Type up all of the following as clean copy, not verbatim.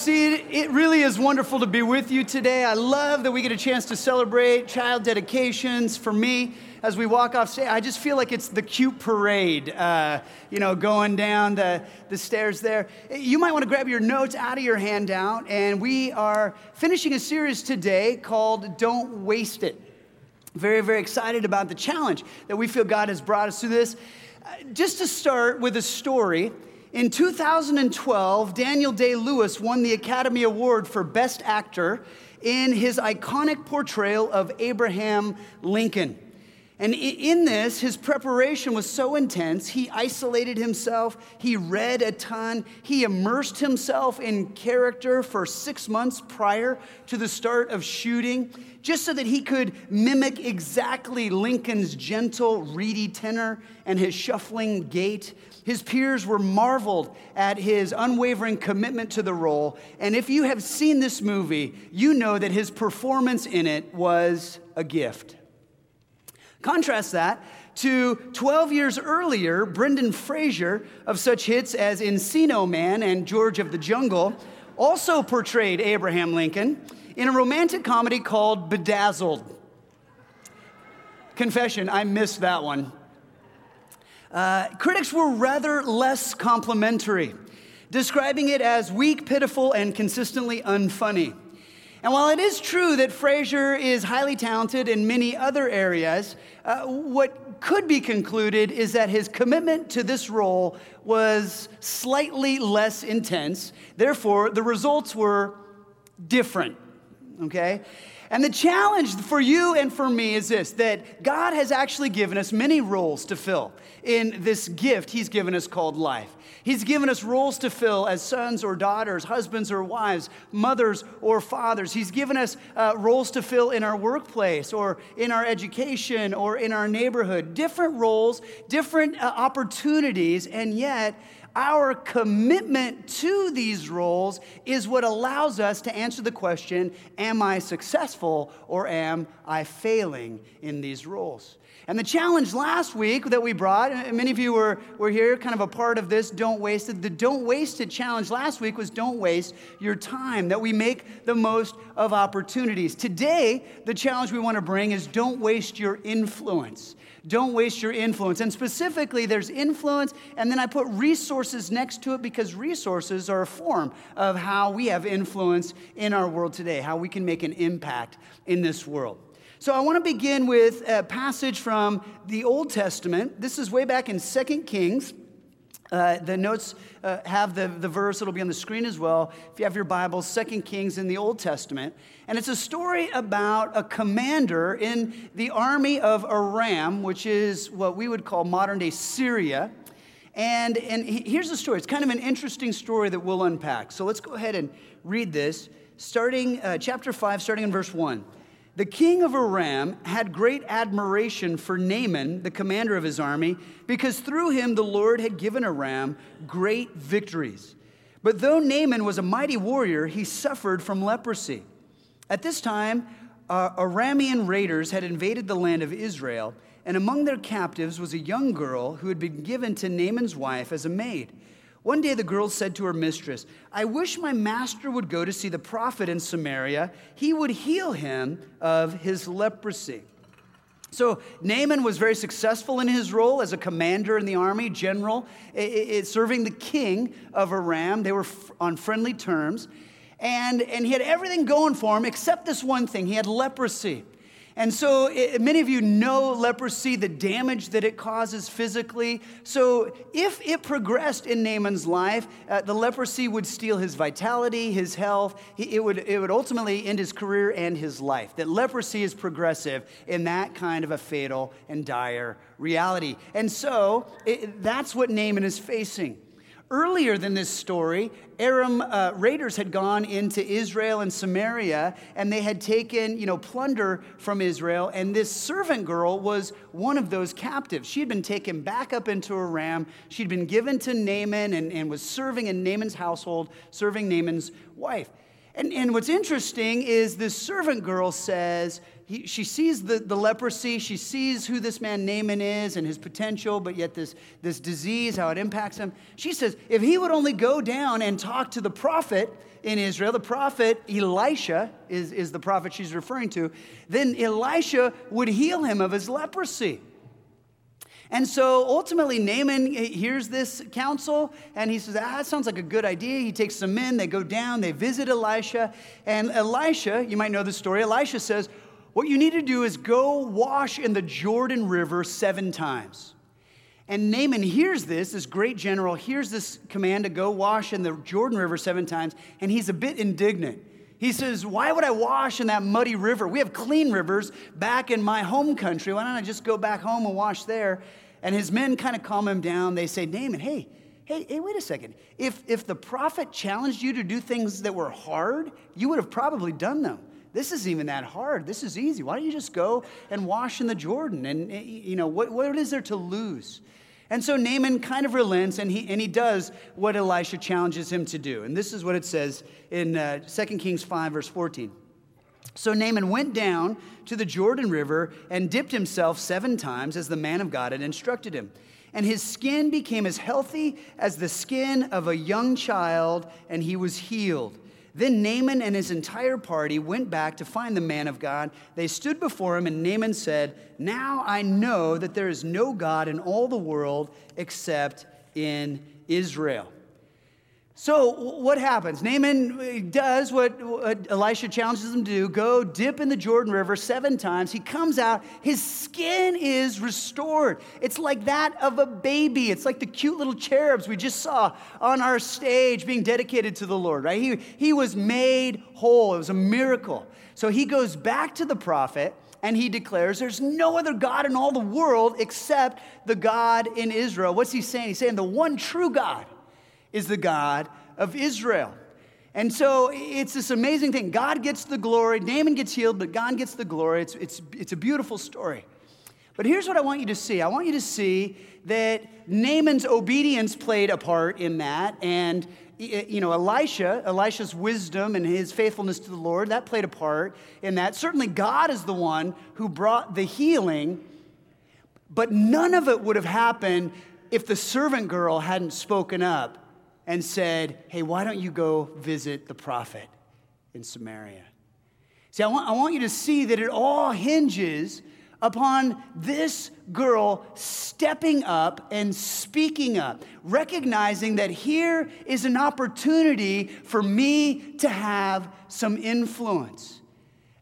seated. It really is wonderful to be with you today. I love that we get a chance to celebrate child dedications. For me, as we walk off stage, I just feel like it's the cute parade, going down the stairs there. You might want to grab your notes out of your handout, and we are finishing a series today called Don't Waste It. Very, very excited about the challenge that we feel God has brought us through this. Just to start with a story, in 2012, Daniel Day-Lewis won the Academy Award for Best Actor in his iconic portrayal of Abraham Lincoln. And in this, his preparation was so intense, he isolated himself, he read a ton, he immersed himself in character for 6 months prior to the start of shooting, just so that he could mimic exactly Lincoln's gentle, reedy tenor and his shuffling gait. His peers were marveled at his unwavering commitment to the role, and if you have seen this movie, you know that his performance in it was a gift. Contrast that to 12 years earlier, Brendan Fraser, of such hits as Encino Man and George of the Jungle, also portrayed Abraham Lincoln in a romantic comedy called Bedazzled. Confession, I missed that one. Critics were rather less complimentary, describing it as weak, pitiful, and consistently unfunny. And while it is true that Fraser is highly talented in many other areas, what could be concluded is that his commitment to this role was slightly less intense. Therefore, the results were different, okay? And the challenge for you and for me is this, that God has actually given us many roles to fill in this gift he's given us called life. He's given us roles to fill as sons or daughters, husbands or wives, mothers or fathers. He's given us roles to fill in our workplace or in our education or in our neighborhood. Different roles, different opportunities, and yet our commitment to these roles is what allows us to answer the question, am I successful or am I failing in these roles? And the challenge last week that we brought, and many of you were here, kind of a part of this Don't Waste It. The Don't Waste It challenge last week was don't waste your time, that we make the most of opportunities. Today, the challenge we want to bring is don't waste your influence. Don't waste your influence. And specifically, there's influence, and then I put resources next to it because resources are a form of how we have influence in our world today, how we can make an impact in this world. So I want to begin with a passage from the Old Testament. This is way back in 2 Kings. The notes have the verse. It'll be on the screen as well. If you have your Bibles, 2 Kings in the Old Testament. And it's a story about a commander in the army of Aram, which is what we would call modern-day Syria. And here's the story. It's kind of an interesting story that we'll unpack. So let's go ahead and read this, starting chapter 5, starting in verse 1. The king of Aram had great admiration for Naaman, the commander of his army, because through him the Lord had given Aram great victories. But though Naaman was a mighty warrior, he suffered from leprosy. At this time, Aramean raiders had invaded the land of Israel, and among their captives was a young girl who had been given to Naaman's wife as a maid. One day the girl said to her mistress, I wish my master would go to see the prophet in Samaria. He would heal him of his leprosy. So Naaman was very successful in his role as a commander in the army, general, serving the king of Aram. They were on friendly terms. And he had everything going for him except this one thing. He had leprosy. And so many of you know leprosy, the damage that it causes physically. So if it progressed in Naaman's life, the leprosy would steal his vitality, his health. It would ultimately end his career and his life. That leprosy is progressive in that kind of a fatal and dire reality. And so that's what Naaman is facing. Earlier than this story, Aram raiders had gone into Israel and Samaria, and they had taken, plunder from Israel, and this servant girl was one of those captives. She had been taken back up into Aram. She'd been given to Naaman and was serving in Naaman's household, serving Naaman's wife. And what's interesting is this servant girl says, she sees the leprosy. She sees who this man Naaman is and his potential, but yet this disease, how it impacts him. She says, if he would only go down and talk to the prophet in Israel, the prophet Elisha is the prophet she's referring to, then Elisha would heal him of his leprosy. And so ultimately, Naaman hears this counsel, and he says, that sounds like a good idea. He takes some men, they go down, they visit Elisha. And Elisha, you might know the story, Elisha says, what you need to do is go wash in the Jordan River 7 times. And Naaman hears this great general, hears this command to go wash in the Jordan River 7 times, and he's a bit indignant. He says, why would I wash in that muddy river? We have clean rivers back in my home country. Why don't I just go back home and wash there? And his men kind of calm him down. They say, Naaman, hey, wait a second. If the prophet challenged you to do things that were hard, you would have probably done them. This isn't even that hard. This is easy. Why don't you just go and wash in the Jordan? And, you know, what is there to lose? And so Naaman kind of relents, and he does what Elisha challenges him to do. And this is what it says in 2 Kings 5, verse 14. So Naaman went down to the Jordan River and dipped himself 7 times as the man of God had instructed him. And his skin became as healthy as the skin of a young child, and he was healed. Then Naaman and his entire party went back to find the man of God. They stood before him, and Naaman said, now I know that there is no God in all the world except in Israel. So what happens? Naaman does what Elisha challenges him to do, go dip in the Jordan River 7 times. He comes out. His skin is restored. It's like that of a baby. It's like the cute little cherubs we just saw on our stage being dedicated to the Lord, right? He was made whole. It was a miracle. So he goes back to the prophet, and he declares there's no other God in all the world except the God in Israel. What's he saying? He's saying the one true God is the God of Israel. And so it's this amazing thing. God gets the glory. Naaman gets healed, but God gets the glory. It's a beautiful story. But here's what I want you to see. I want you to see that Naaman's obedience played a part in that. And, you know, Elisha's wisdom and his faithfulness to the Lord, that played a part in that. Certainly God is the one who brought the healing, but none of it would have happened if the servant girl hadn't spoken up and said, hey, why don't you go visit the prophet in Samaria? See, I want you to see that it all hinges upon this girl stepping up and speaking up, recognizing that here is an opportunity for me to have some influence.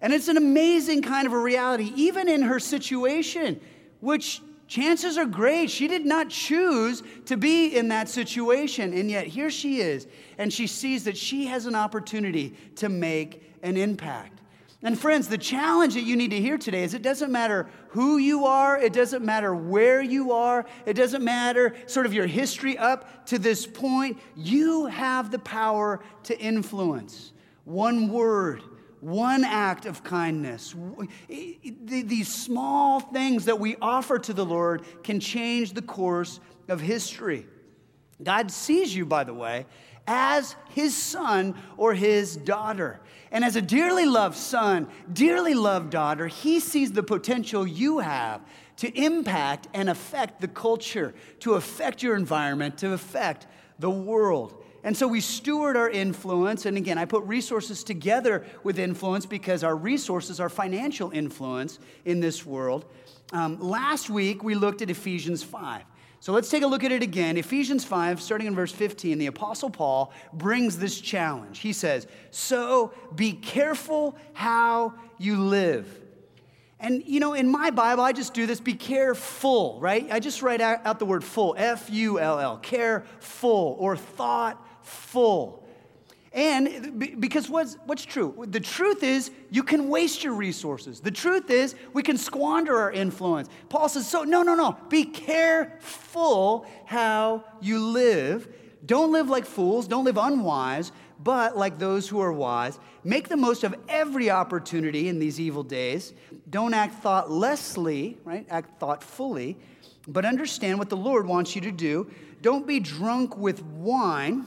And it's an amazing kind of a reality, even in her situation, which chances are great she did not choose to be in that situation, and yet here she is, and she sees that she has an opportunity to make an impact. And friends, the challenge that you need to hear today is it doesn't matter who you are, it doesn't matter where you are, it doesn't matter sort of your history up to this point, you have the power to influence. One word, one act of kindness. These small things that we offer to the Lord can change the course of history. God sees you, by the way, as his son or his daughter. And as a dearly loved son, dearly loved daughter, he sees the potential you have to impact and affect the culture, to affect your environment, to affect the world. And so we steward our influence, and again, I put resources together with influence because our resources are financial influence in this world. Last week, we looked at Ephesians 5. So let's take a look at it again. Ephesians 5, starting in verse 15, the Apostle Paul brings this challenge. He says, so be careful how you live. And, you know, in my Bible, I just do this, be careful, right? I just write out the word full, F-U-L-L, careful, or thoughtful. And because what's true? The truth is you can waste your resources. The truth is we can squander our influence. Paul says, so no. Be careful how you live. Don't live like fools. Don't live unwise, but like those who are wise. Make the most of every opportunity in these evil days. Don't act thoughtlessly, right? Act thoughtfully, but understand what the Lord wants you to do. Don't be drunk with wine,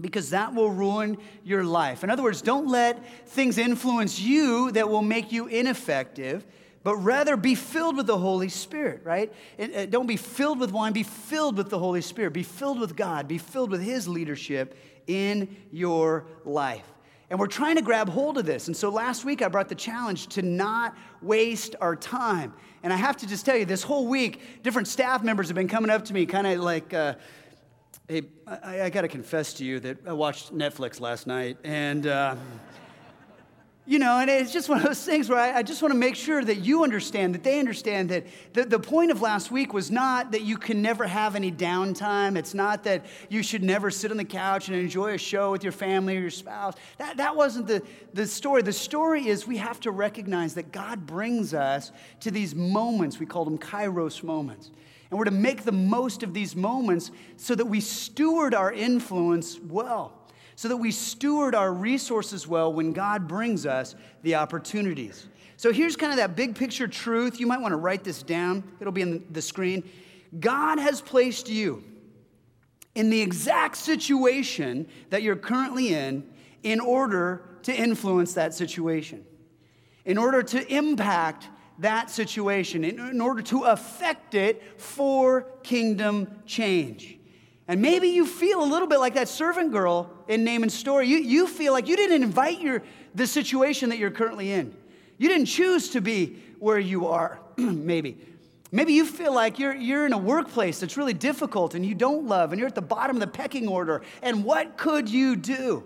because that will ruin your life. In other words, don't let things influence you that will make you ineffective, but rather be filled with the Holy Spirit, right? Don't be filled with wine, be filled with the Holy Spirit, be filled with God, be filled with His leadership in your life. And we're trying to grab hold of this. And so last week I brought the challenge to not waste our time. And I have to just tell you, this whole week, different staff members have been coming up to me kind of like, hey, I got to confess to you that I watched Netflix last night. And, you know, and it's just one of those things where I just want to make sure that you understand, that they understand that the point of last week was not that you can never have any downtime. It's not that you should never sit on the couch and enjoy a show with your family or your spouse. That wasn't the story. The story is we have to recognize that God brings us to these moments. We call them Kairos moments. And we're to make the most of these moments so that we steward our influence well, so that we steward our resources well when God brings us the opportunities. So here's kind of that big picture truth. You might want to write this down. It'll be in the screen. God has placed you in the exact situation that you're currently in order to influence that situation, in order to impact that situation, in order to affect it for kingdom change. And maybe you feel a little bit like that servant girl in Naaman's story. You feel like you didn't invite the situation that you're currently in. You didn't choose to be where you are, maybe. Maybe you feel like you're in a workplace that's really difficult and you don't love and you're at the bottom of the pecking order. And what could you do?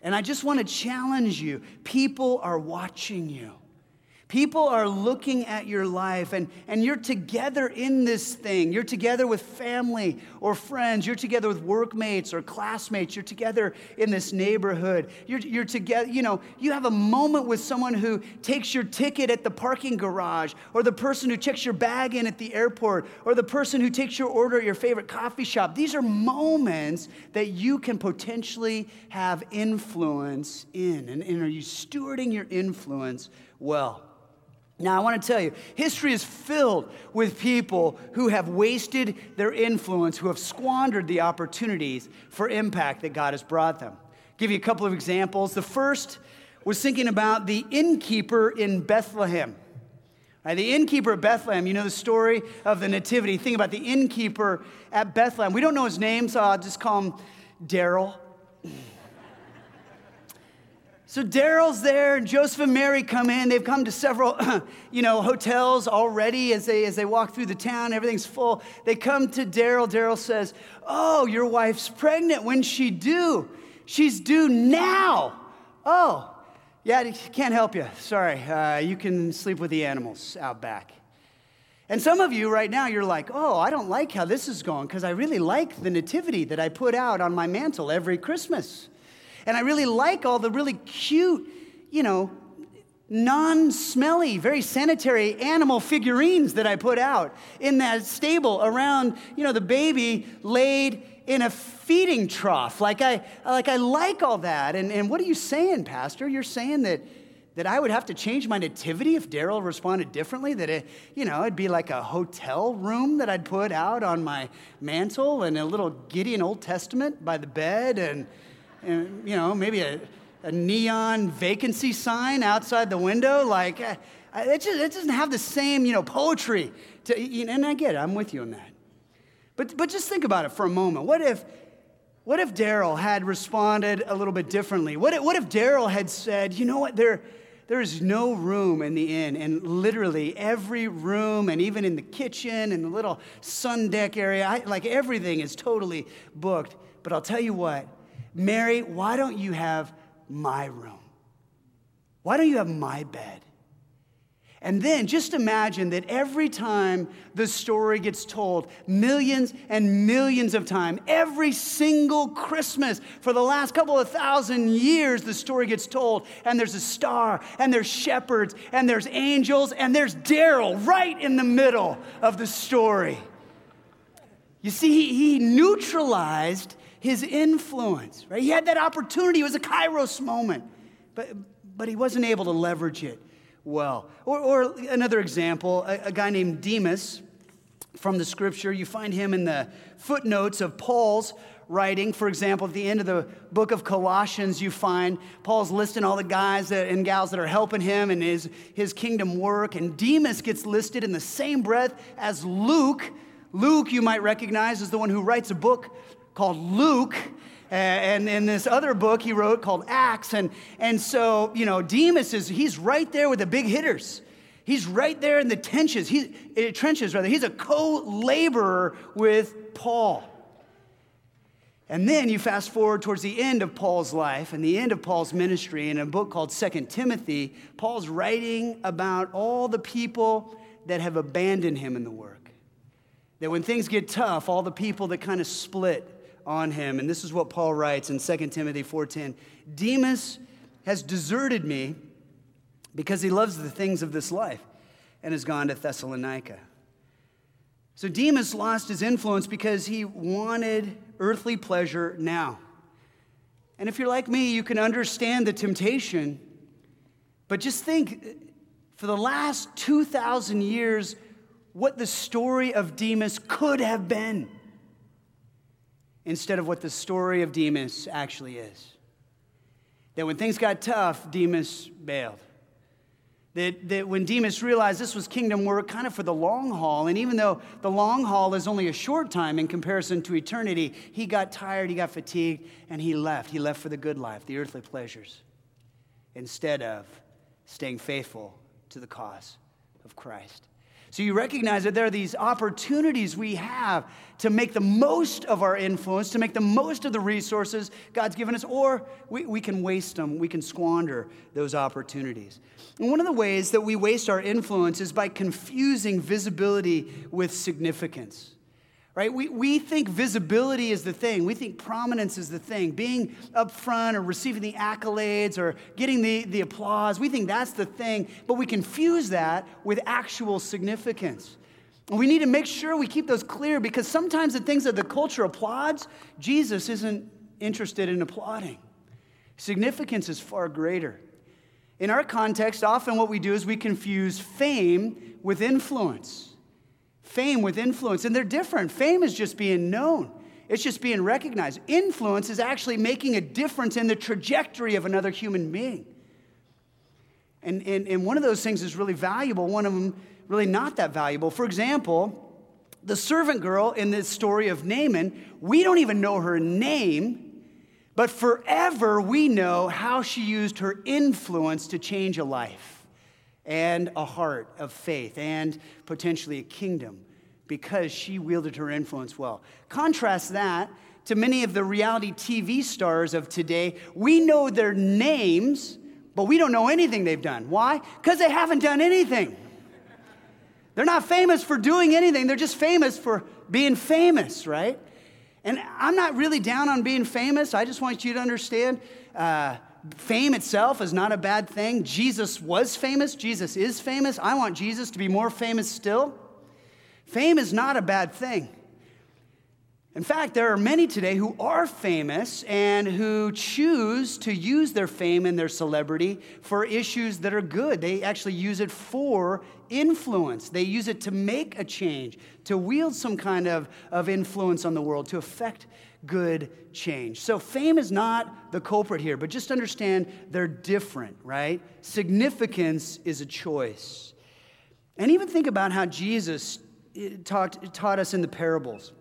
And I just want to challenge you. People are watching you. People are looking at your life, and you're together in this thing. You're together with family or friends. You're together with workmates or classmates. You're together in this neighborhood. You're together, you know, you have a moment with someone who takes your ticket at the parking garage, or the person who checks your bag in at the airport, or the person who takes your order at your favorite coffee shop. These are moments that you can potentially have influence in. And are you stewarding your influence well? Now, I want to tell you, history is filled with people who have wasted their influence, who have squandered the opportunities for impact that God has brought them. I'll give you a couple of examples. The first was thinking about the innkeeper in Bethlehem. Right, the innkeeper at Bethlehem, you know the story of the Nativity. Think about the innkeeper at Bethlehem. We don't know his name, so I'll just call him Daryl. So Daryl's there, and Joseph and Mary come in. They've come to several, hotels already as they walk through the town. Everything's full. They come to Daryl. Daryl says, "Oh, your wife's pregnant. When's she due? She's due now." "Oh, yeah, can't help you. Sorry, you can sleep with the animals out back." And some of you right now, you're like, "Oh, I don't like how this is going because I really like the nativity that I put out on my mantle every Christmas. And I really like all the really cute, non-smelly, very sanitary animal figurines that I put out in that stable around, the baby laid in a feeding trough. Like I like all that. And what are you saying, Pastor? You're saying that I would have to change my nativity if Daryl responded differently, that it'd be like a hotel room that I'd put out on my mantle and a little Gideon Old Testament by the bed and maybe a neon vacancy sign outside the window. Like, it doesn't have the same, poetry. And I get it. I'm with you on that. But just think about it for a moment. What if Daryl had responded a little bit differently? What if Daryl had said, "You know what, there is no room in the inn," and literally every room, and even in the kitchen and the little sun deck area, everything is totally booked. "But I'll tell you what, Mary, why don't you have my room? Why don't you have my bed?" And then just imagine that every time the story gets told, millions and millions of times, every single Christmas for the last couple of thousand years, the story gets told, and there's a star, and there's shepherds, and there's angels, and there's Daryl right in the middle of the story. You see, he neutralized his influence, right? He had that opportunity. It was a Kairos moment, but he wasn't able to leverage it well. Or another example, a guy named Demas. from the scripture. You find him in the footnotes of Paul's writing. For example, at the end of the book of Colossians, you find Paul's listing all the guys and gals that are helping him in his kingdom work. And Demas gets listed in the same breath as Luke. Luke, you might recognize, is the one who writes a book called Luke. And in this other book he wrote called Acts. And so, you know, Demas he's right there with the big hitters. He's right there in the trenches. He's a co-laborer with Paul. And then you fast forward towards the end of Paul's life and the end of Paul's ministry in a book called 2 Timothy. Paul's writing about all the people that have abandoned him in the work. That when things get tough, all the people that kind of split on him. And this is what Paul writes in 2 Timothy 4:10. Demas has deserted me because he loves the things of this life and has gone to Thessalonica. So Demas lost his influence because he wanted earthly pleasure now. And if you're like me, you can understand the temptation. But just think, for the last 2,000 years, what the story of Demas could have been instead of what the story of Demas actually is. That when things got tough, Demas bailed. That when Demas realized this was kingdom work kind of for the long haul, and even though the long haul is only a short time in comparison to eternity, he got tired, he got fatigued, and he left. He left for the good life, the earthly pleasures, instead of staying faithful to the cause of Christ. So you recognize that there are these opportunities we have to make the most of our influence, to make the most of the resources God's given us, or we can waste them. We can squander those opportunities. And one of the ways that we waste our influence is by confusing visibility with significance. Right? We think visibility is the thing. We think prominence is the thing. Being up front or receiving the accolades or getting the applause, we think that's the thing. But we confuse that with actual significance. And we need to make sure we keep those clear, because sometimes the things that the culture applauds, Jesus isn't interested in applauding. Significance is far greater. In our context, often what we do is we confuse fame with influence. Fame with influence, and they're different. Fame is just being known. It's just being recognized. Influence is actually making a difference in the trajectory of another human being. And one of those things is really valuable. One of them really not that valuable. For example, the servant girl in this story of Naaman, we don't even know her name, but forever we know how she used her influence to change a life and a heart of faith, and potentially a kingdom, because she wielded her influence well. Contrast that to many of the reality TV stars of today. We know their names, but we don't know anything they've done. Why? Because they haven't done anything. They're not famous for doing anything. They're just famous for being famous, right? And I'm not really down on being famous. I just want you to understand, fame itself is not a bad thing. Jesus was famous. Jesus is famous. I want Jesus to be more famous still. Fame is not a bad thing. In fact, there are many today who are famous and who choose to use their fame and their celebrity for issues that are good. They actually use it for influence. They use it to make a change, to wield some kind of influence on the world, to affect good change. So fame is not the culprit here, but just understand they're different, right? Significance is a choice. And even think about how Jesus taught us in the parables.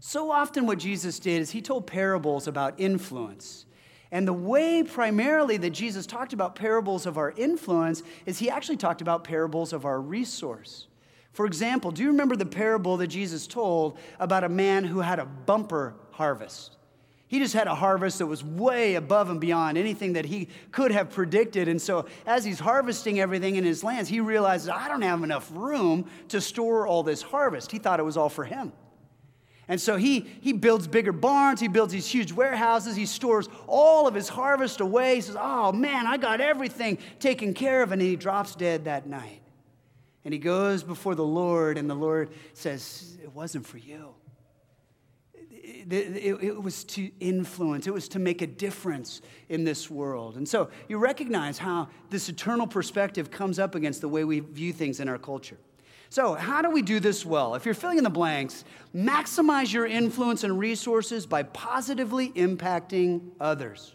So often what Jesus did is he told parables about influence. And the way primarily that Jesus talked about parables of our influence is he actually talked about parables of our resource. For example, do you remember the parable that Jesus told about a man who had a bumper harvest? He just had a harvest that was way above and beyond anything that he could have predicted. And so as he's harvesting everything in his lands, he realizes, I don't have enough room to store all this harvest. He thought it was all for him. And so he builds bigger barns, he builds these huge warehouses, he stores all of his harvest away. He says, oh man, I got everything taken care of. And he drops dead that night. And he goes before the Lord, and the Lord says, it wasn't for you. It was to influence. It was to make a difference in this world. And so you recognize how this eternal perspective comes up against the way we view things in our culture. So how do we do this well? If you're filling in the blanks, maximize your influence and resources by positively impacting others.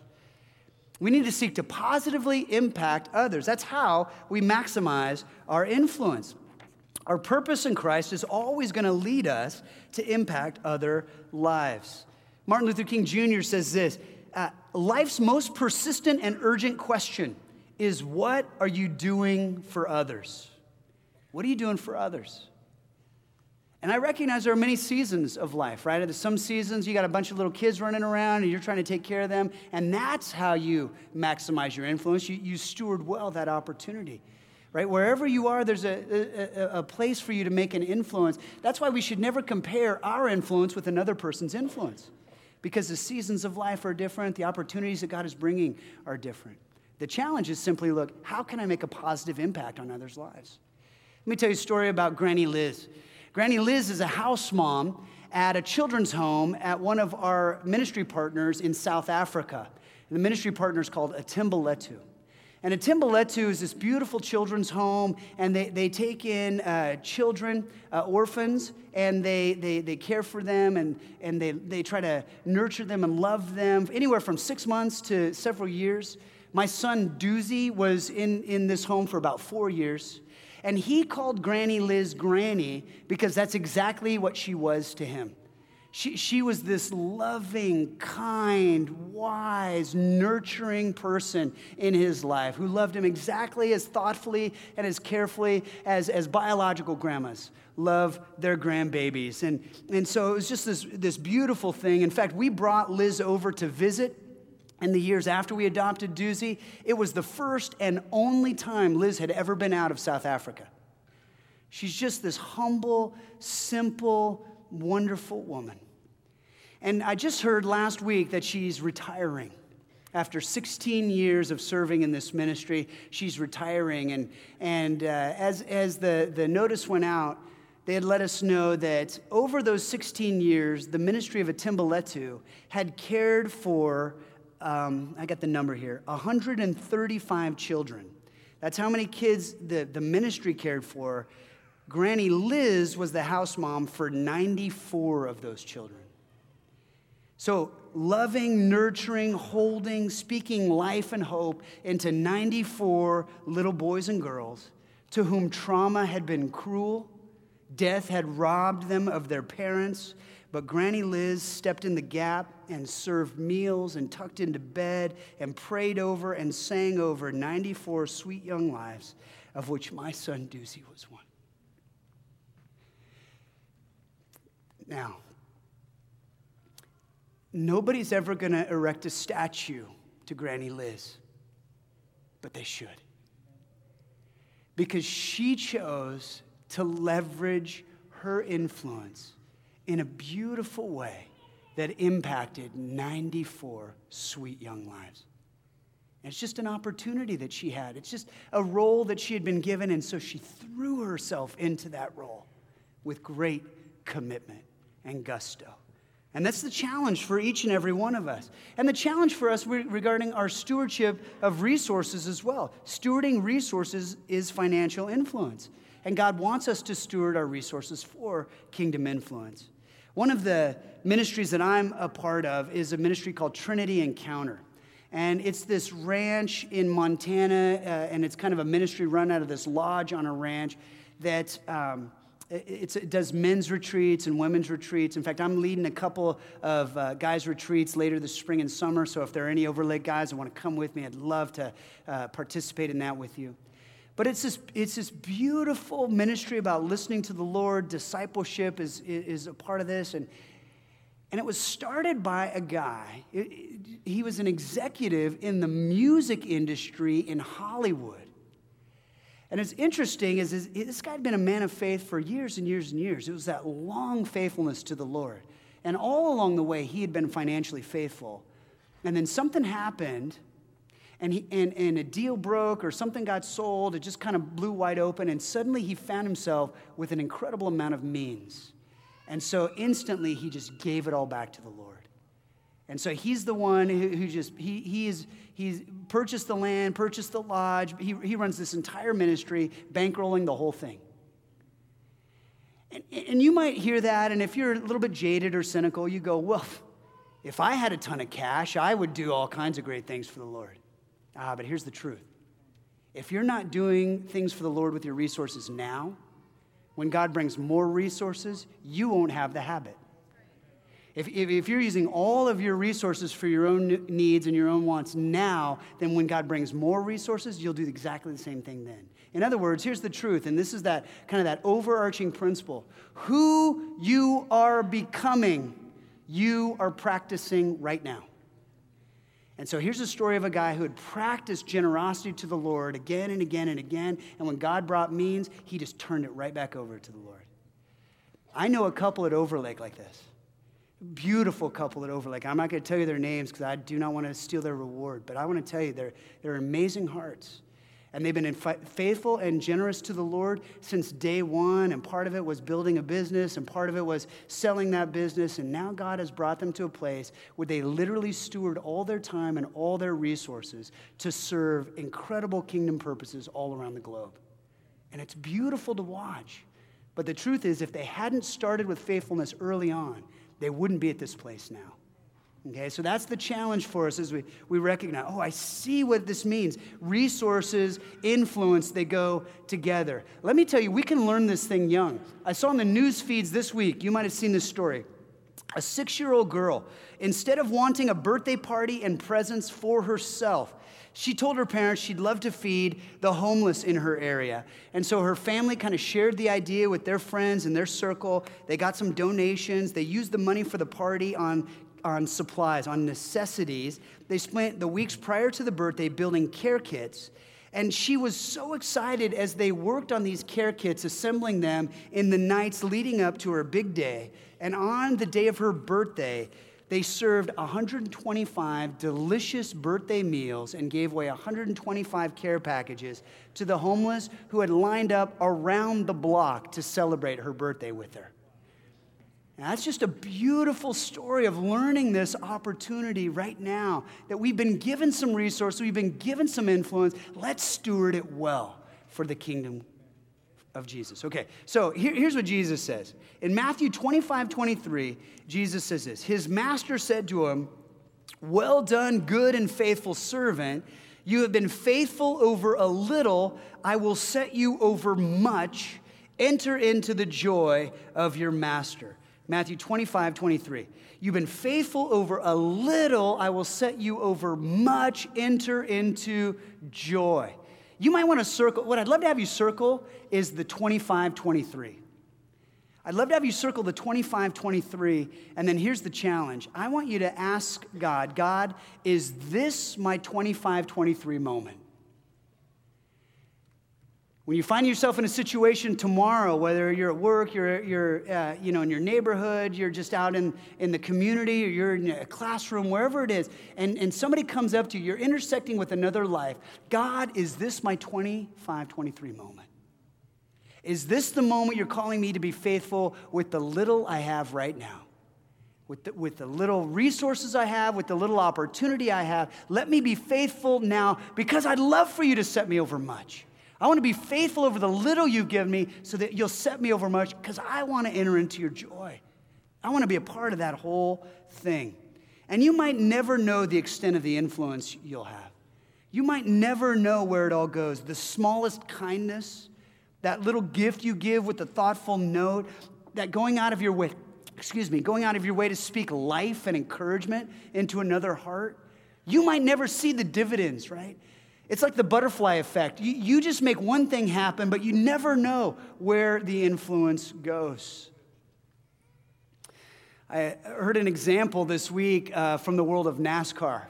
We need to seek to positively impact others. That's how we maximize our influence. Our purpose in Christ is always going to lead us to impact other lives. Martin Luther King Jr. says this, life's most persistent and urgent question is, what are you doing for others? What are you doing for others? And I recognize there are many seasons of life, right? There's some seasons you got a bunch of little kids running around and you're trying to take care of them, and that's how you maximize your influence. You steward well that opportunity, right? Wherever you are, there's a place for you to make an influence. That's why we should never compare our influence with another person's influence, because the seasons of life are different, the opportunities that God is bringing are different. The challenge is simply, look, how can I make a positive impact on others' lives? Let me tell you a story about Granny Liz. Granny Liz is a house mom at a children's home at one of our ministry partners in South Africa. And the ministry partner is called Atimbaletu. And Atimbaletu is this beautiful children's home, and they take in children, orphans, and they care for them, and they try to nurture them and love them, anywhere from 6 months to several years. My son, Doozy, was in this home for about 4 years, and he called Granny Liz Granny because that's exactly what she was to him. She was this loving, kind, wise, nurturing person in his life who loved him exactly as thoughtfully and as carefully as biological grandmas love their grandbabies. And so it was just this beautiful thing. In fact, we brought Liz over to visit in the years after we adopted Doozy. It was the first and only time Liz had ever been out of South Africa. She's just this humble, simple, wonderful woman. And I just heard last week that she's retiring. After 16 years of serving in this ministry, she's retiring. And as the notice went out, they had let us know that over those 16 years, the ministry of Atimbaletu had cared for, I got the number here, 135 children. That's how many kids the ministry cared for. Granny Liz was the house mom for 94 of those children. So loving, nurturing, holding, speaking life and hope into 94 little boys and girls to whom trauma had been cruel, death had robbed them of their parents, but Granny Liz stepped in the gap and served meals and tucked into bed and prayed over and sang over 94 sweet young lives, of which my son Doozy was one. Now, nobody's ever going to erect a statue to Granny Liz, but they should. Because she chose to leverage her influence in a beautiful way that impacted 94 sweet young lives. And it's just an opportunity that she had. It's just a role that she had been given, and so she threw herself into that role with great commitment and gusto. And that's the challenge for each and every one of us. And the challenge for us regarding our stewardship of resources as well. Stewarding resources is financial influence. And God wants us to steward our resources for kingdom influence. One of the ministries that I'm a part of is a ministry called Trinity Encounter. And it's this ranch in Montana, and it's kind of a ministry run out of this lodge on a ranch that It does men's retreats and women's retreats. In fact, I'm leading a couple of guys' retreats later this spring and summer, so if there are any Overlake guys that want to come with me, I'd love to participate in that with you. But it's this beautiful ministry about listening to the Lord. Discipleship is a part of this. And it was started by a guy. He was an executive in the music industry in Hollywood. And it's interesting is this guy had been a man of faith for years and years and years. It was that long faithfulness to the Lord. And all along the way, he had been financially faithful. And then something happened, and a deal broke or something got sold. It just kind of blew wide open, and suddenly he found himself with an incredible amount of means. And so instantly, he just gave it all back to the Lord. And so he's the one who just, he's purchased the land, purchased the lodge. He runs this entire ministry, bankrolling the whole thing. And you might hear that, and if you're a little bit jaded or cynical, you go, well, if I had a ton of cash, I would do all kinds of great things for the Lord. But here's the truth. If you're not doing things for the Lord with your resources now, when God brings more resources, you won't have the habit. If you're using all of your resources for your own needs and your own wants now, then when God brings more resources, you'll do exactly the same thing then. In other words, here's the truth, and this is that kind of that overarching principle. Who you are becoming, you are practicing right now. And so here's a story of a guy who had practiced generosity to the Lord again and again and again, and when God brought means, he just turned it right back over to the Lord. I know a couple at Overlake like this. Beautiful couple at Overlake. I'm not going to tell you their names because I do not want to steal their reward, but I want to tell you they're amazing hearts. And they've been faithful and generous to the Lord since day one, and part of it was building a business, and part of it was selling that business, and now God has brought them to a place where they literally steward all their time and all their resources to serve incredible kingdom purposes all around the globe. And it's beautiful to watch. But the truth is, if they hadn't started with faithfulness early on, they wouldn't be at this place now. Okay, so that's the challenge for us as we recognize, I see what this means. Resources, influence, they go together. Let me tell you, we can learn this thing young. I saw in the news feeds this week, you might have seen this story. A 6-year-old girl, instead of wanting a birthday party and presents for herself, she told her parents she'd love to feed the homeless in her area. And so her family kind of shared the idea with their friends and their circle. They got some donations. They used the money for the party on supplies, on necessities. They spent the weeks prior to the birthday building care kits, and she was so excited as they worked on these care kits, assembling them in the nights leading up to her big day. And on the day of her birthday, they served 125 delicious birthday meals and gave away 125 care packages to the homeless who had lined up around the block to celebrate her birthday with her. Now, that's just a beautiful story of learning this opportunity right now, that we've been given some resources, we've been given some influence. Let's steward it well for the kingdom of Jesus. Okay, so here's what Jesus says. In Matthew 25:23, Jesus says this. His master said to him, "Well done, good and faithful servant. You have been faithful over a little. I will set you over much. Enter into the joy of your master." Matthew 25:23. You've been faithful over a little, I will set you over much, enter into joy. You might want to circle, what I'd love to have you circle is the 25:23. I'd love to have you circle the 25:23, and then here's the challenge. I want you to ask God, is this my 25:23 moment? When you find yourself in a situation tomorrow, whether you're at work, you're in your neighborhood, you're just out in the community, or you're in a classroom, wherever it is, and somebody comes up to you, you're intersecting with another life. God, is this my 25:23 moment? Is this the moment you're calling me to be faithful with the little I have right now? With the little resources I have, with the little opportunity I have, let me be faithful now, because I'd love for you to set me over much. I want to be faithful over the little you've given me so that you'll set me over much, because I want to enter into your joy. I want to be a part of that whole thing. And you might never know the extent of the influence you'll have. You might never know where it all goes. The smallest kindness, that little gift you give with a thoughtful note, that going out of your way to speak life and encouragement into another heart. You might never see the dividends, right? It's like the butterfly effect. You just make one thing happen, but you never know where the influence goes. I heard an example this week from the world of NASCAR.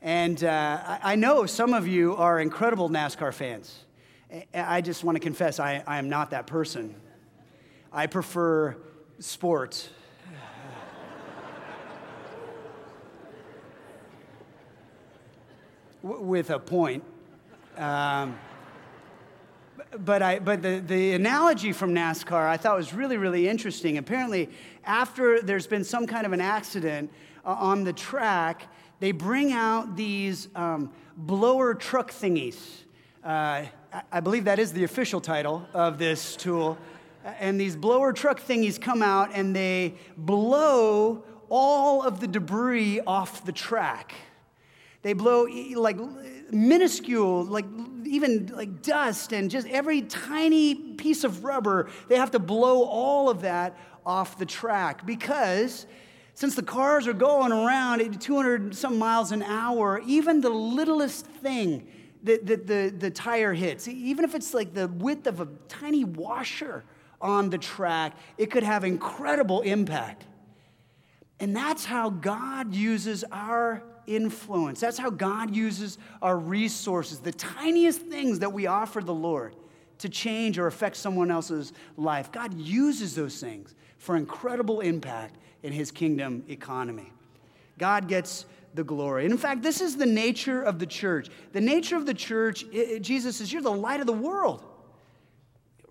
And I know some of you are incredible NASCAR fans. I just want to confess, I am not that person. I prefer sports. With a point. But the analogy from NASCAR I thought was really, really interesting. Apparently, after there's been some kind of an accident on the track, they bring out these blower truck thingies. I believe that is the official title of this tool. and these blower truck thingies come out and they blow all of the debris off the track. They blow like minuscule, like even like dust and just every tiny piece of rubber. They have to blow all of that off the track because since the cars are going around at 200-some miles an hour, even the littlest thing that the tire hits, even if it's like the width of a tiny washer on the track, it could have incredible impact. And that's how God uses our influence. That's how God uses our resources, the tiniest things that we offer the Lord to change or affect someone else's life. God uses those things for incredible impact in his kingdom economy. God gets the glory. And in fact, this is the nature of the church. The nature of the church, Jesus says, you're the light of the world.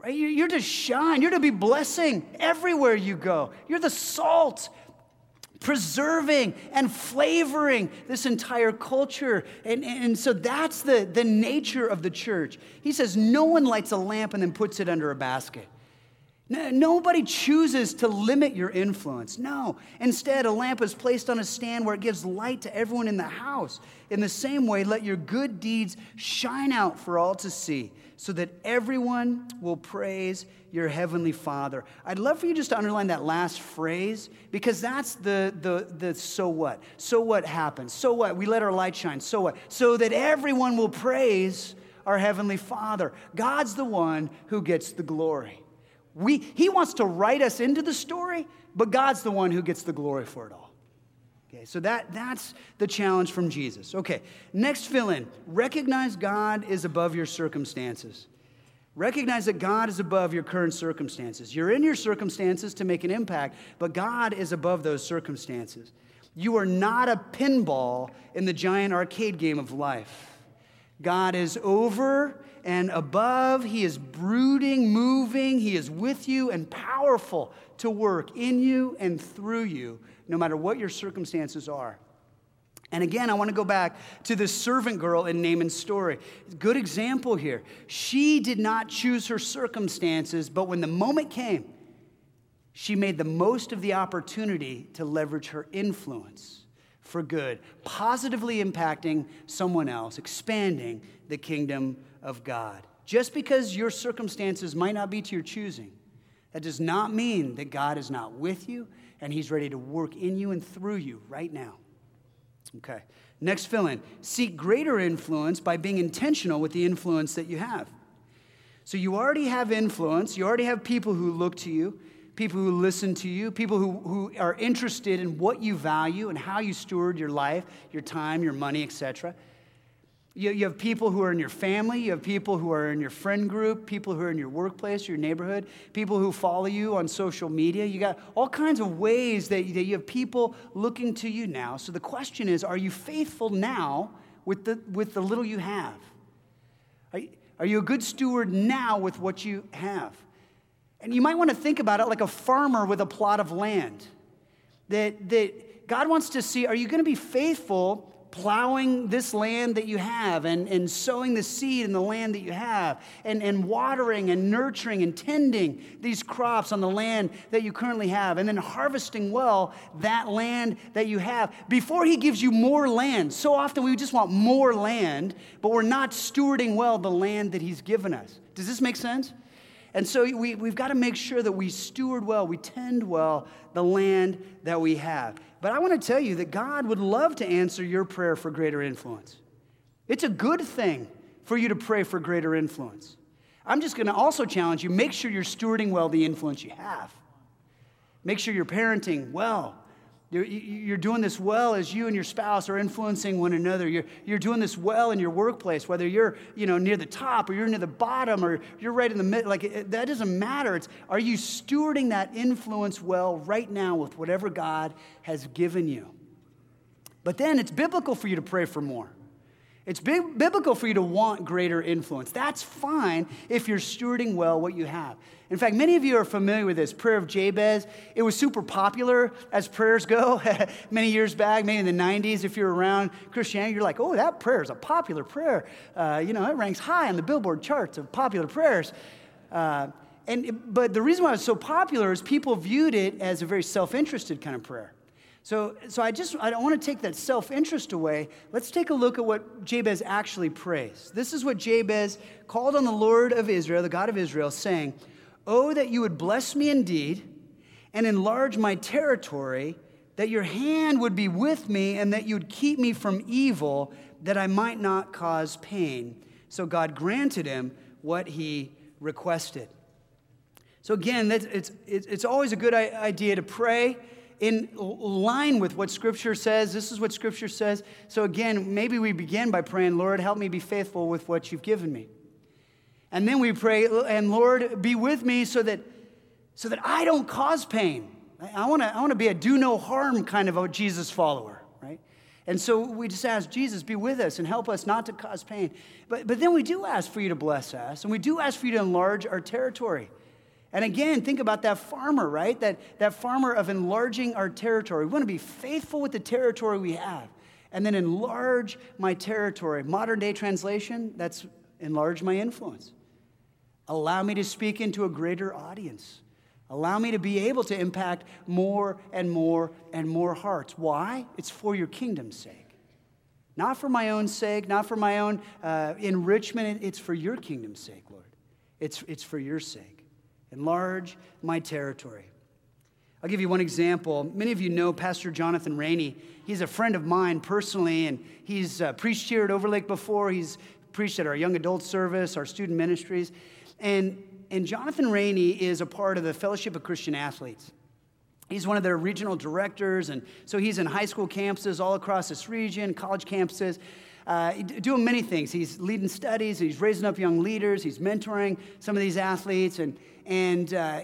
Right? You're to shine. You're to be blessing everywhere you go. You're the salt, preserving and flavoring this entire culture. And so that's the nature of the church. He says no one lights a lamp and then puts it under a basket. Nobody chooses to limit your influence. No. Instead, a lamp is placed on a stand where it gives light to everyone in the house. In the same way, let your good deeds shine out for all to see so that everyone will praise your heavenly Father. I'd love for you just to underline that last phrase because that's the so what. So what happens? So what? We let our light shine. So what? So that everyone will praise our heavenly Father. God's the one who gets the glory. He wants to write us into the story, but God's the one who gets the glory for it all. Okay, so that's the challenge from Jesus. Okay, next fill in. Recognize God is above your circumstances. Recognize that God is above your current circumstances. You're in your circumstances to make an impact, but God is above those circumstances. You are not a pinball in the giant arcade game of life. God is over and above. He is brooding, moving. He is with you and powerful to work in you and through you, no matter what your circumstances are. And again, I want to go back to this servant girl in Naaman's story. Good example here. She did not choose her circumstances, but when the moment came, she made the most of the opportunity to leverage her influence for good, positively impacting someone else, expanding the kingdom of God. Just because your circumstances might not be to your choosing, that does not mean that God is not with you and he's ready to work in you and through you right now. Okay, next fill-in. Seek greater influence by being intentional with the influence that you have. So you already have influence. You already have people who look to you, people who listen to you, people who are interested in what you value and how you steward your life, your time, your money, etc. You have people who are in your family. You have people who are in your friend group, people who are in your workplace, your neighborhood, people who follow you on social media. You got all kinds of ways that you have people looking to you now. So the question is, are you faithful now with the little you have? Are you a good steward now with what you have? And you might want to think about it like a farmer with a plot of land. That God wants to see, are you going to be faithful plowing this land that you have and sowing the seed in the land that you have and watering and nurturing and tending these crops on the land that you currently have and then harvesting well that land that you have before he gives you more land. So often we just want more land, but we're not stewarding well the land that he's given us. Does this make sense? And so we've got to make sure that we steward well, we tend well the land that we have. But I want to tell you that God would love to answer your prayer for greater influence. It's a good thing for you to pray for greater influence. I'm just going to also challenge you, make sure you're stewarding well the influence you have. Make sure you're parenting well. You're doing this well as you and your spouse are influencing one another. You're doing this well in your workplace, whether you're near the top or you're near the bottom or you're right in the middle. That doesn't matter. Are you stewarding that influence well right now with whatever God has given you? But then it's biblical for you to pray for more. It's biblical for you to want greater influence. That's fine if you're stewarding well what you have. In fact, many of you are familiar with this, Prayer of Jabez. It was super popular as prayers go many years back, maybe in the 90s. If you're around Christianity, you're like, oh, that prayer is a popular prayer. It ranks high on the Billboard charts of popular prayers. But the reason why it was so popular is people viewed it as a very self-interested kind of prayer. So I don't want to take that self-interest away. Let's take a look at what Jabez actually prays. This is what Jabez called on the Lord of Israel, the God of Israel, saying, "Oh, that you would bless me indeed and enlarge my territory, that your hand would be with me and that you would keep me from evil, that I might not cause pain." So God granted him what he requested. So again, it's always a good idea to pray in line with what Scripture says. This is what Scripture says. So again, maybe we begin by praying, "Lord, help me be faithful with what you've given me." And then we pray, "And Lord, be with me so that I don't cause pain." I want to be a do no harm kind of a Jesus follower, right? And so we just ask, "Jesus, be with us and help us not to cause pain." But then we do ask for you to bless us, and we do ask for you to enlarge our territory. And again, think about that farmer, right? That farmer of enlarging our territory. We want to be faithful with the territory we have, and then enlarge my territory. Modern day translation, that's enlarge my influence. Allow me to speak into a greater audience. Allow me to be able to impact more and more and more hearts. Why? It's for your kingdom's sake. Not for my own sake, not for my own enrichment. It's for your kingdom's sake, Lord. It's for your sake. Enlarge my territory. I'll give you one example. Many of you know Pastor Jonathan Rainey. He's a friend of mine personally, and he's preached here at Overlake before. He's preached at our young adult service, our student ministries. And Jonathan Rainey is a part of the Fellowship of Christian Athletes. He's one of their regional directors, and so he's in high school campuses all across this region, college campuses, doing many things. He's leading studies, he's raising up young leaders, he's mentoring some of these athletes, and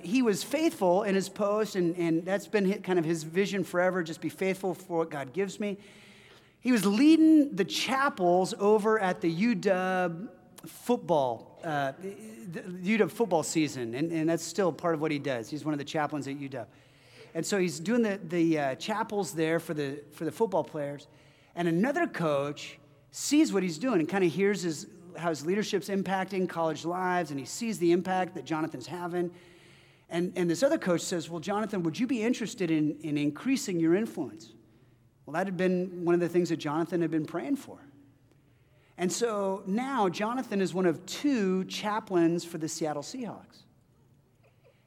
he was faithful in his post, and that's been kind of his vision forever, just be faithful for what God gives me. He was leading the chapels over at the UW football season, and that's still part of what he does. He's one of the chaplains at UW, and so he's doing the chapels there for the football players. And another coach sees what he's doing and kind of hears how his leadership's impacting college lives, and he sees the impact that Jonathan's having. And this other coach says, "Well, Jonathan, would you be interested in increasing your influence?" Well, that had been one of the things that Jonathan had been praying for. And so now Jonathan is one of two chaplains for the Seattle Seahawks.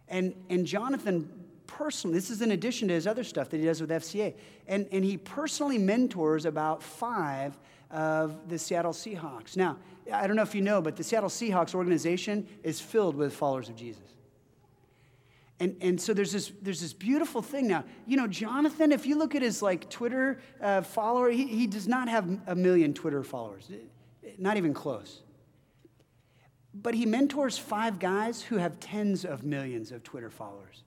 And Jonathan personally, this is in addition to his other stuff that he does with FCA, and he personally mentors about 5 of the Seattle Seahawks. Now, I don't know if you know, but the Seattle Seahawks organization is filled with followers of Jesus. And so there's this beautiful thing now. You know, Jonathan, if you look at his like Twitter follower, he does not have 1 million Twitter followers, not even close. But he mentors 5 guys who have tens of millions of Twitter followers.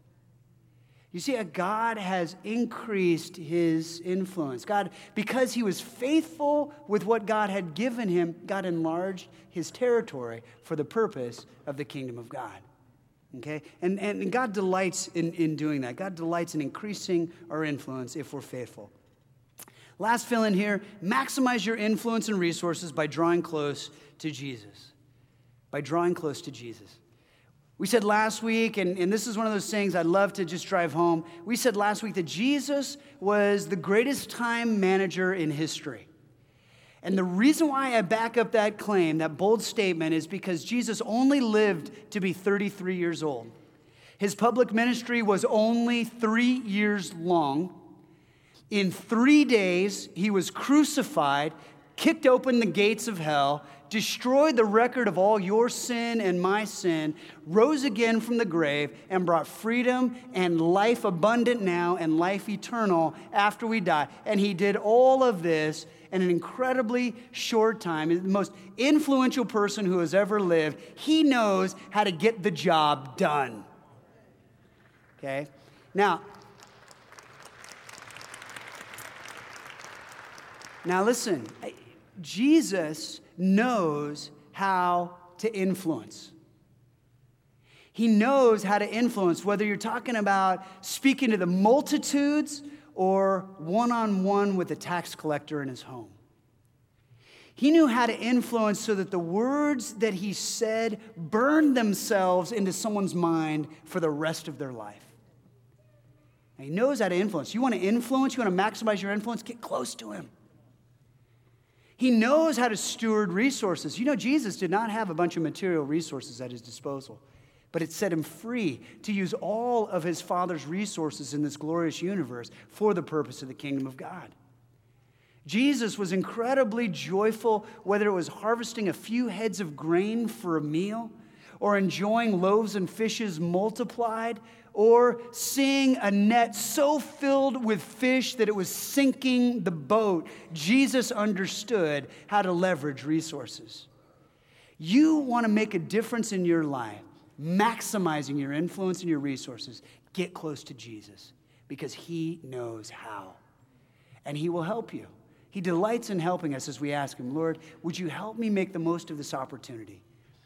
You see, God has increased his influence. God, because he was faithful with what God had given him, God enlarged his territory for the purpose of the kingdom of God. Okay? And God delights in doing that. God delights in increasing our influence if we're faithful. Last fill in here, maximize your influence and resources by drawing close to Jesus. By drawing close to Jesus. We said last week, and this is one of those things I'd love to just drive home. We said last week that Jesus was the greatest time manager in history. And the reason why I back up that claim, that bold statement, is because Jesus only lived to be 33 years old. His public ministry was only 3 years long. In 3 days, he was crucified, kicked open the gates of hell, destroyed the record of all your sin and my sin, rose again from the grave, and brought freedom and life abundant now and life eternal after we die. And he did all of this in an incredibly short time. The most influential person who has ever lived, he knows how to get the job done. Okay? Now listen, Jesus knows how to influence. He knows how to influence, whether you're talking about speaking to the multitudes or one-on-one with a tax collector in his home. He knew how to influence so that the words that he said burned themselves into someone's mind for the rest of their life. And he knows how to influence. You want to influence? You want to maximize your influence? Get close to him. He knows how to steward resources. You know, Jesus did not have a bunch of material resources at his disposal, but it set him free to use all of his Father's resources in this glorious universe for the purpose of the kingdom of God. Jesus was incredibly joyful, whether it was harvesting a few heads of grain for a meal, or enjoying loaves and fishes multiplied, or seeing a net so filled with fish that it was sinking the boat. Jesus understood how to leverage resources. You want to make a difference in your life, maximizing your influence and your resources. Get close to Jesus because he knows how, and he will help you. He delights in helping us as we ask him, Lord, would you help me make the most of this opportunity?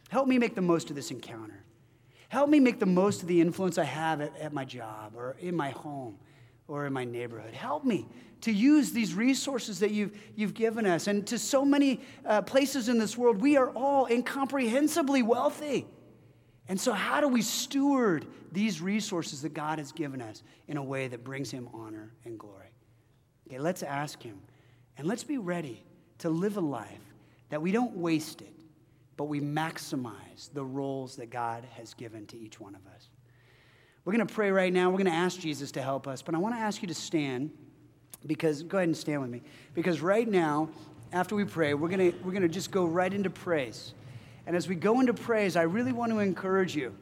Help me make the most of this encounter. Help me make the most of the influence I have at my job or in my home or in my neighborhood. Help me to use these resources that you've given us. And to so many places in this world, we are all incomprehensibly wealthy. And so how do we steward these resources that God has given us in a way that brings him honor and glory? Okay, let's ask him. And let's be ready to live a life that we don't waste it, but we maximize the roles that God has given to each one of us. We're going to pray right now. We're going to ask Jesus to help us. But I want to ask you to stand, because go ahead and stand with me. Because right now, after we pray, we're going to just go right into praise. And as we go into praise, I really want to encourage you.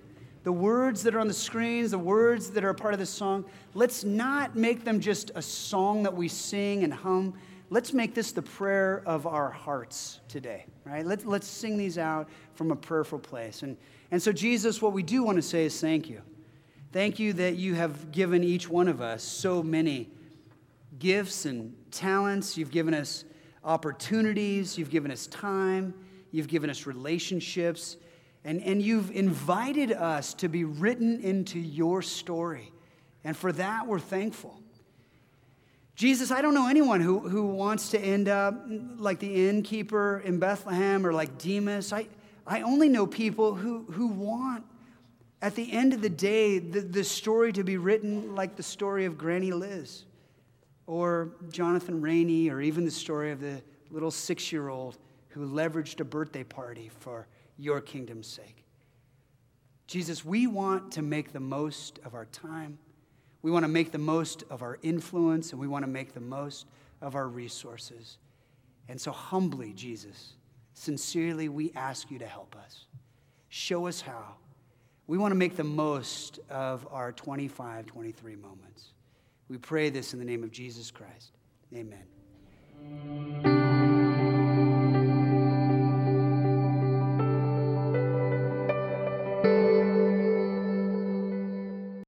The words that are on the screens, the words that are a part of this song, let's not make them just a song that we sing and hum. Let's make this the prayer of our hearts today, right? Let's sing these out from a prayerful place. And so, Jesus, what we do want to say is thank you. Thank you that you have given each one of us so many gifts and talents. You've given us opportunities. You've given us time. You've given us relationships. And you've invited us to be written into your story. And for that, we're thankful. Jesus, I don't know anyone who wants to end up like the innkeeper in Bethlehem or like Demas. I only know people who want, at the end of the day, the story to be written like the story of Granny Liz or Jonathan Rainey, or even the story of the little 6-year-old who leveraged a birthday party for your kingdom's sake. Jesus, we want to make the most of our time. We want to make the most of our influence, and we want to make the most of our resources. And so humbly, Jesus, sincerely, we ask you to help us. Show us how. We want to make the most of our 25-23 moments. We pray this in the name of Jesus Christ. Amen.